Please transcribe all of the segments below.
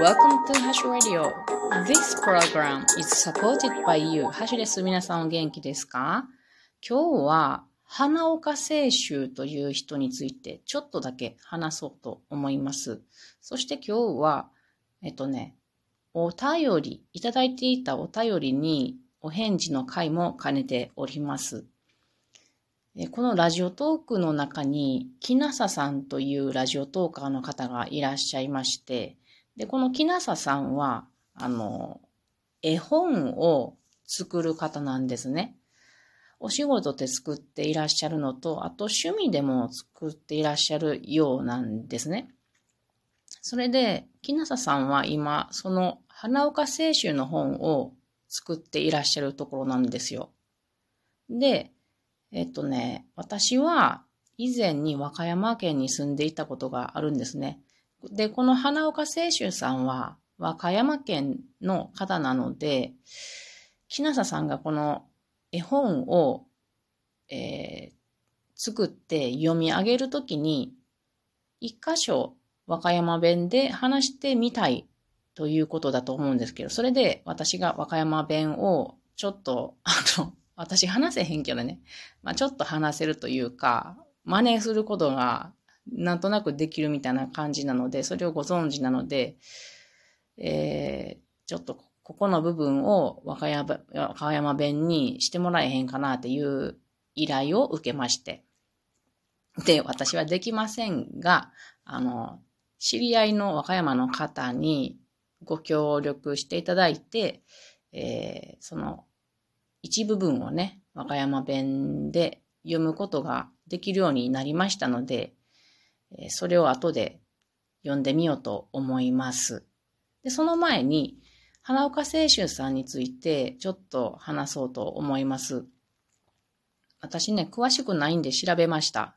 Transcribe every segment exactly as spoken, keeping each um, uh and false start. Welcome to Hash Radio. This program is supported by you. Hash です。皆さんお元気ですか？今日は花岡清舟という人についてちょっとだけ話そうと思います。そして今日は、えっとね、お便り、いただいていたお便りにお返事の回も兼ねております。このラジオトークの中に、木笠さんというラジオトーカーの方がいらっしゃいまして、でこの木笠さんは、あの、絵本を作る方なんですね。お仕事で作っていらっしゃるのと、あと趣味でも作っていらっしゃるようなんですね。それで、木笠さんは今、その花岡清舟の本を作っていらっしゃるところなんですよ。で、えっとね、私は以前に和歌山県に住んでいたことがあるんですね。で、この花岡清舟さんは和歌山県の方なので、木笠さんがこの絵本を、えー、作って読み上げるときに、一箇所和歌山弁で話してみたいということだと思うんですけど、それで私が和歌山弁をちょっと、あの、私話せへんけどね、まあ、ちょっと話せるというか、真似することがなんとなくできるみたいな感じなので、それをご存知なので、えー、ちょっとここの部分を和歌山、和歌山弁にしてもらえへんかなっていう依頼を受けまして。で、私はできませんが、あの、知り合いの和歌山の方にご協力していただいて、えー、その、一部分をね、和歌山弁で読むことができるようになりましたので、それを後で読んでみようと思います。で、その前に、花岡清舟さんについてちょっと話そうと思います。私ね、詳しくないんで調べました。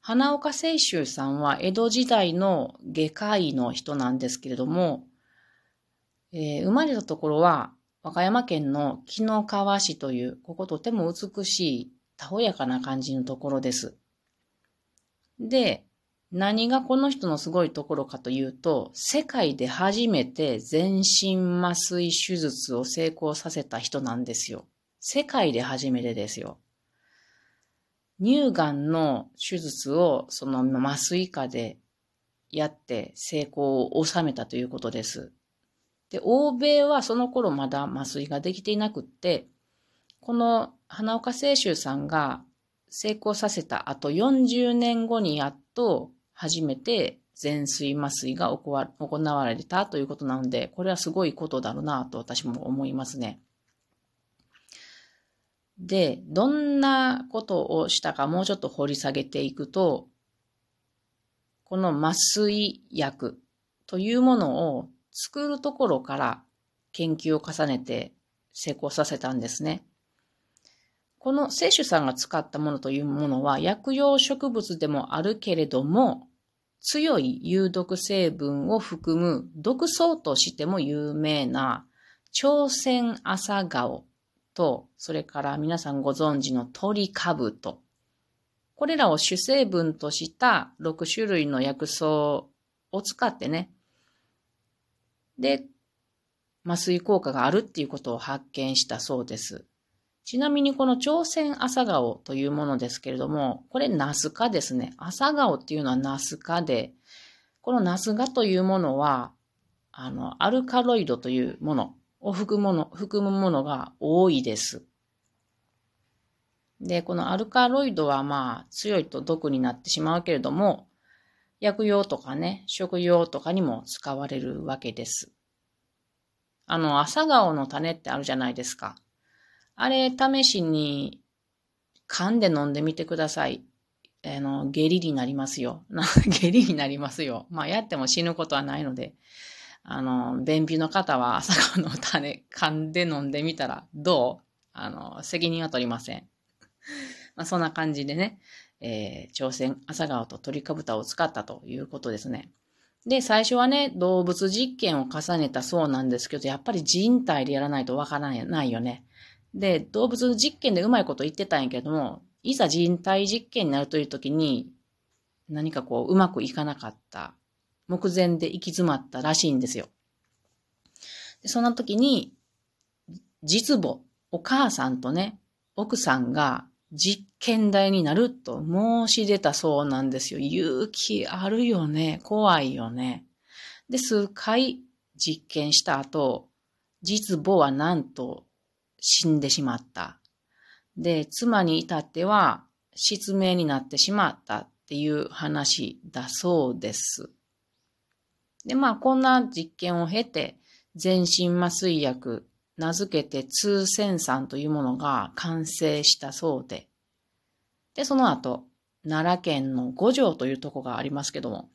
花岡清舟さんは江戸時代の外科医の人なんですけれども、えー、生まれたところは、和歌山県の紀の川市という、こことても美しい、たほやかな感じのところです。で、何がこの人のすごいところかというと、世界で初めて全身麻酔手術を成功させた人なんですよ。世界で初めてですよ。乳がんの手術をその麻酔科でやって成功を収めたということです。で、欧米はその頃まだ麻酔ができていなくって、この花岡清舟さんが成功させた後よんじゅうねんごにやっと初めて全身麻酔が行われたということなので、これはすごいことだろうなと私も思いますね。で、どんなことをしたかもうちょっと掘り下げていくと、この麻酔薬というものを作るところから研究を重ねて成功させたんですね。この清舟さんが使ったものというものは薬用植物でもあるけれども、強い有毒成分を含む毒草としても有名な朝鮮朝顔と、それから皆さんご存知のトリカブト、これらを主成分としたろくしゅるいの薬草を使ってね、で、麻酔効果があるっていうことを発見したそうです。ちなみにこの朝鮮朝顔というものですけれども、これナス科ですね。朝顔っていうのはナス科で、このナス科というものは、あの、アルカロイドというものを含むもの、含むものが多いです。で、このアルカロイドはまあ強いと毒になってしまうけれども、薬用とかね、食用とかにも使われるわけです。あの、朝顔の種ってあるじゃないですか。あれ、試しに噛んで飲んでみてください。あの、下痢になりますよ。下痢になりますよ。まあ、やっても死ぬことはないので、あの、便秘の方は朝顔の種噛んで飲んでみたらどう？あの、責任は取りません。まあ、そんな感じでね。えー、朝鮮朝顔とトリカブタを使ったということですね。で、最初はね、動物実験を重ねたそうなんですけど、やっぱり人体でやらないとわからないよね。で、動物実験でうまいこと言ってたんやけども、いざ人体実験になるという時に、何かこう、うまくいかなかった目前で行き詰まったらしいんですよ。でそんな時に、実母、お母さんとね、奥さんが実験台になると申し出たそうなんですよ。勇気あるよね。怖いよね。で、数回実験した後、実母はなんと死んでしまった。で、妻に至っては失明になってしまったっていう話だそうです。で、まあ、こんな実験を経て、全身麻酔薬、名付けて通仙散というものが完成したそうで。で、その後、奈良県の五条というとこがありますけども、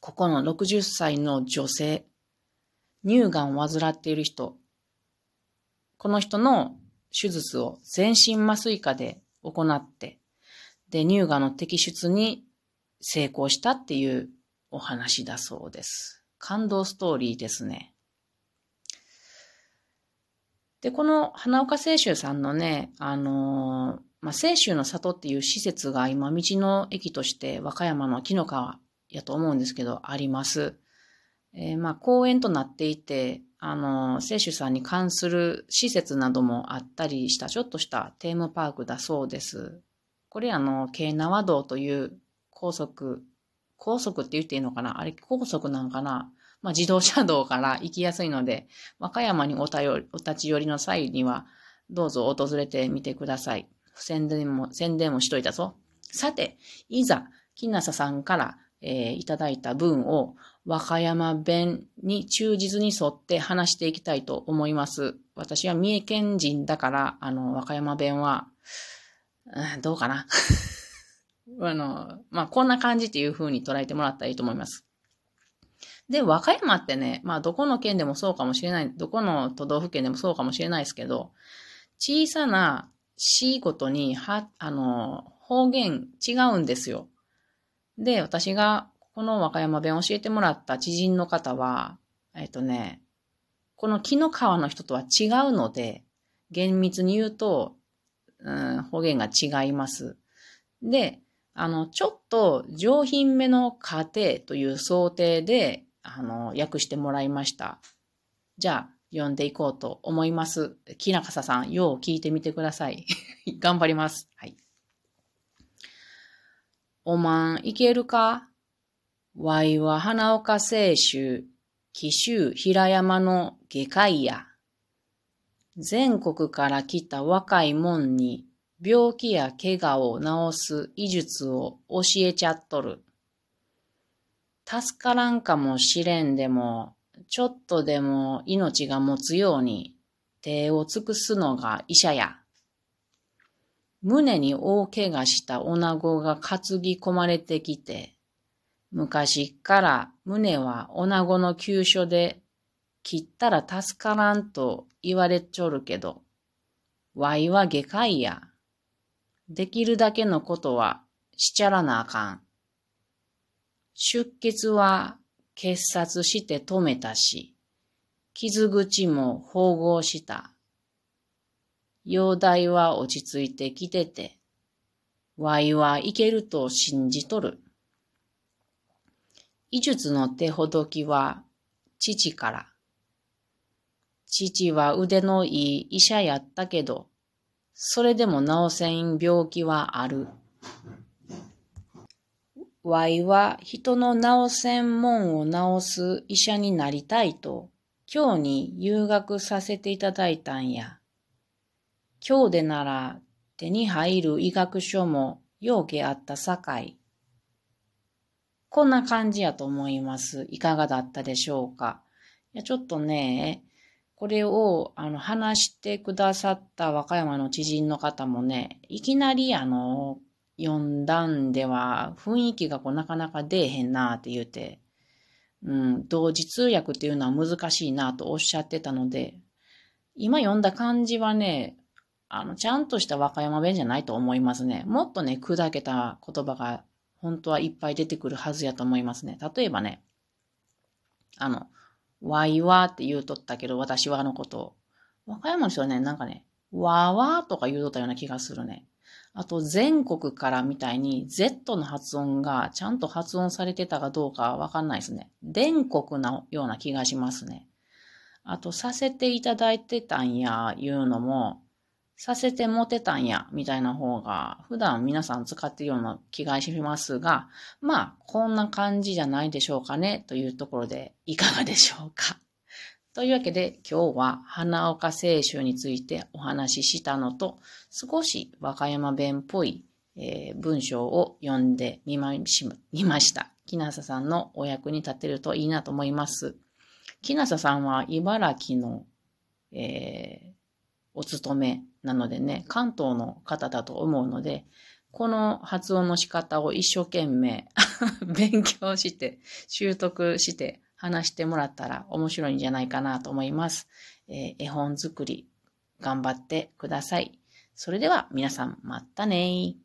ここのろくじゅっさいの女性、乳がんを患っている人、この人の手術を全身麻酔下で行って、で、乳がんの摘出に成功したっていうお話だそうです。感動ストーリーですね。で、この花岡清舟さんのね、あのー、まあ、清舟の里っていう施設が今、道の駅として和歌山の紀の川やと思うんですけど、あります。えー、まあ、公園となっていて、あのー、清舟さんに関する施設などもあったりした、ちょっとしたテーマパークだそうです。これ、あの、京奈和道という高速、高速って言っていいのかな？あれ、高速なんかな？まあ、自動車道から行きやすいので、和歌山にお便り、お立ち寄りの際には、どうぞ訪れてみてください。宣伝も、宣伝もしといたぞ。さて、いざ、きなささんから、えー、いただいた文を、和歌山弁に忠実に沿って話していきたいと思います。私は三重県人だから、あの、和歌山弁は、うん、どうかな。あの、まあ、こんな感じっていう風に捉えてもらったらいいと思います。で、和歌山ってね、まあ、どこの県でもそうかもしれない、どこの都道府県でもそうかもしれないですけど、小さな市ごとに、は、あの、方言違うんですよ。で、私がこの和歌山弁を教えてもらった知人の方は、えっとね、この紀の川の人とは違うので、厳密に言うと、うん、方言が違います。で、あの、ちょっと上品めの家庭という想定で、あの、訳してもらいました。じゃあ、読んでいこうと思います。きなかささん、よう聞いてみてください。頑張ります。はい。おまん、いけるか？わいは花岡清舟、紀州平山の外科医や。全国から来た若いもんに、病気や怪我を治す医術を教えちゃっとる。助からんかもしれんでも、ちょっとでも命が持つように手を尽くすのが医者や。胸に大怪我した女子が担ぎ込まれてきて、昔から胸は女子の急所で切ったら助からんと言われちょるけど、わいは外科医や。できるだけのことはしちゃらなあかん。出血は結紮して止めたし、傷口も縫合した。容体は落ち着いてきてて、わいはいけると信じとる。医術の手ほどきは父から。父は腕のいい医者やったけど、それでも治せん病気はある。わいは人の治せんもんを治す医者になりたいと、今日に留学させていただいたんや。今日でなら手に入る医学書もようけあったさかい。こんな感じやと思います。いかがだったでしょうか。いや、ちょっとね、これをあの話してくださった和歌山の知人の方もね、いきなりあの読んだんでは雰囲気がこうなかなか出えへんなって言うて、うん、同時通訳っていうのは難しいなとおっしゃってたので、今読んだ感じはね、あのちゃんとした和歌山弁じゃないと思いますね。もっとね、砕けた言葉が本当はいっぱい出てくるはずやと思いますね。例えばね、あのわいわって言うとったけど、私はのことを。和歌山の人はね、なんかね、わわとか言うとったような気がするね。あと全国からみたいに Z の発音がちゃんと発音されてたかどうかわかんないですね。全国のような気がしますね。あとさせていただいてたんやいうのもさせてもてたんやみたいな方が普段皆さん使っているような気がしますが、まあこんな感じじゃないでしょうかねというところでいかがでしょうか。というわけで今日は花岡清舟についてお話ししたのと、少し和歌山弁っぽい、えー、文章を読んでみました。木なささんのお役に立てるといいなと思います。木なささんは茨城の、えー、お勤めなのでね、関東の方だと思うので、この発音の仕方を一生懸命勉強して習得して話してもらったら面白いんじゃないかなと思います。えー、絵本作り頑張ってください。それでは皆さんまたねー。